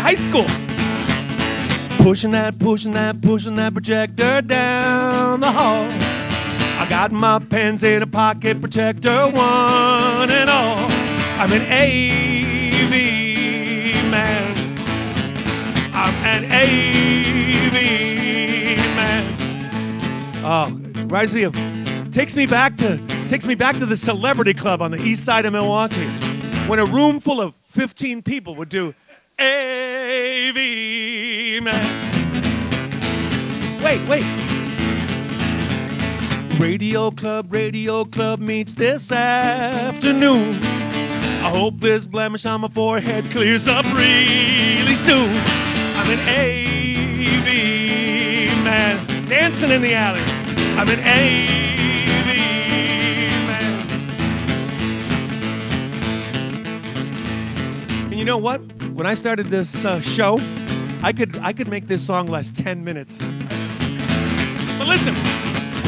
about high school. Pushing that projector down the hall. I got my pens in a pocket protector, one and all. I'm an AV man. I'm an AV man. Oh, reminds me of, takes me back to the Celebrity Club on the east side of Milwaukee, when a room full of 15 people would do AV man. Wait. Radio club meets this afternoon. I hope this blemish on my forehead clears up really soon. I'm an AV man, dancing in the alley. I'm an AV man. And you know what? When I started this show, I could make this song last 10 minutes. But listen.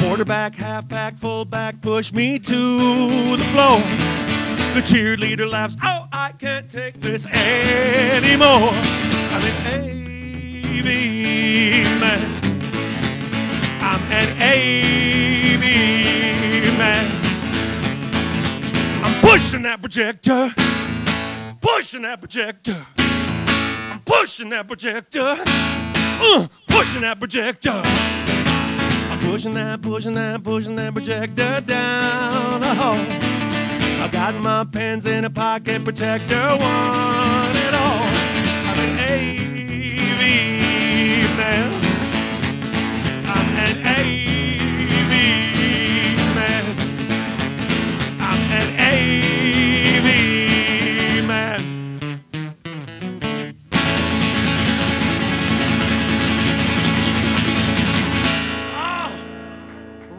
Quarterback, halfback, fullback, push me to the floor. The cheerleader laughs, oh, I can't take this anymore. I'm an AV man. I'm an AV man. I'm pushing that projector. Pushing that projector. I'm pushing that projector. Pushing that projector. Pushing that projector down the hall. I got my pens in a pocket protector, one and all. I'm an A.